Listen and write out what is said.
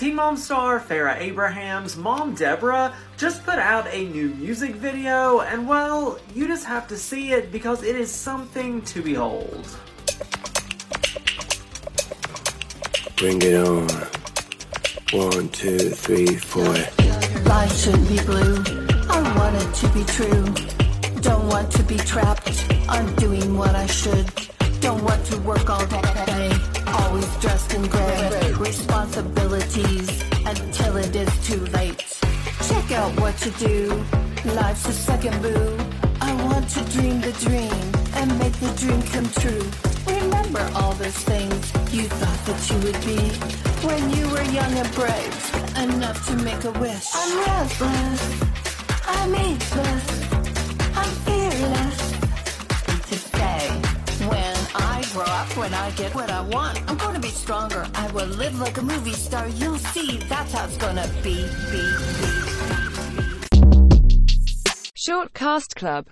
Teen Mom star Farrah Abraham's mom Deborah just put out a new music video, and well, you just have to see it because it is something to behold. Bring it on. 1, 2, 3, 4. Life shouldn't be blue. I want it to be true. Don't want to be trapped. I'm doing what I should. Don't want to work all day. Always dressed in gray. Responsibilities until it is too late. Check out what you do. Life's a second boo. I want to dream the dream and make the dream come true. Remember all those things you thought that you would be when you were young and brave enough to make a wish. I'm restless. I'm ageless. I'm fearless. To say, when I grow up, when I get what I want, I'm going to be stronger. I will live like a movie star. You'll see. That's how it's going to be. Shortcast Club.